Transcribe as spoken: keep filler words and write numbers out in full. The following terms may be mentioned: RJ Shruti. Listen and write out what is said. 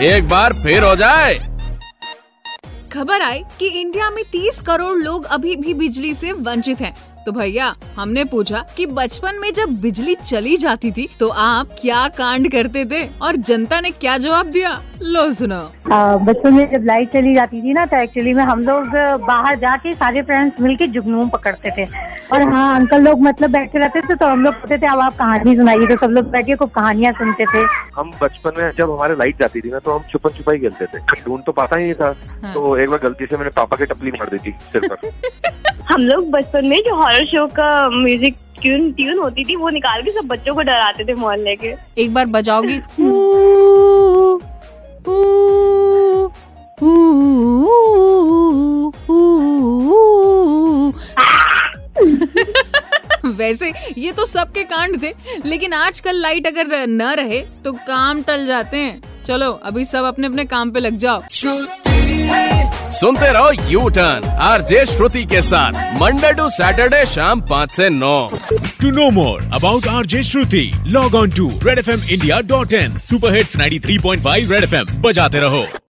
एक बार फिर हो जाए। खबर आई कि इंडिया में तीस करोड़ लोग अभी भी बिजली से वंचित हैं। तो भैया हमने पूछा कि बचपन में जब बिजली चली जाती थी तो आप क्या कांड करते थे, और जनता ने क्या जवाब दिया, लो सुनो। बचपन में जब लाइट चली जाती थी ना, तो एक्चुअली में हम लोग बाहर जाके सारे फ्रेंड्स मिलके जुगनू पकड़ते थे, और हाँ अंकल लोग मतलब बैठे रहते थे, तो हम लोग कहते थे अब आप कहानी सुनाइए, तो सब लोग बैठे को कहानियाँ सुनते थे। हम बचपन में जब हमारे लाइट जाती थी ना, तो हम छुपन छुपाई खेलते थे, ढूंढ तो पाता ही नहीं था, तो एक बार गलती से मैंने पापा की टपली मार दी थी सिर पर। हम लोग बचपन में जो हॉरर शो का म्यूजिक ट्यून ट्यून होती थी वो निकाल के सब बच्चों को डराते थे मोहल्ले के। एक बार बजाओगी वैसे ये तो सबके कांड थे, लेकिन आजकल लाइट अगर न रहे तो काम टल जाते हैं। चलो अभी सब अपने अपने काम पे लग जाओ। सुनते रहो यू टर्न आरजे श्रुति के साथ मंडे टू सैटरडे शाम पाँच से नौ। To know more about RJ Shruti log on to Red FM India dot in इन। Super hits ninety three point five Red FM एम बजाते रहो।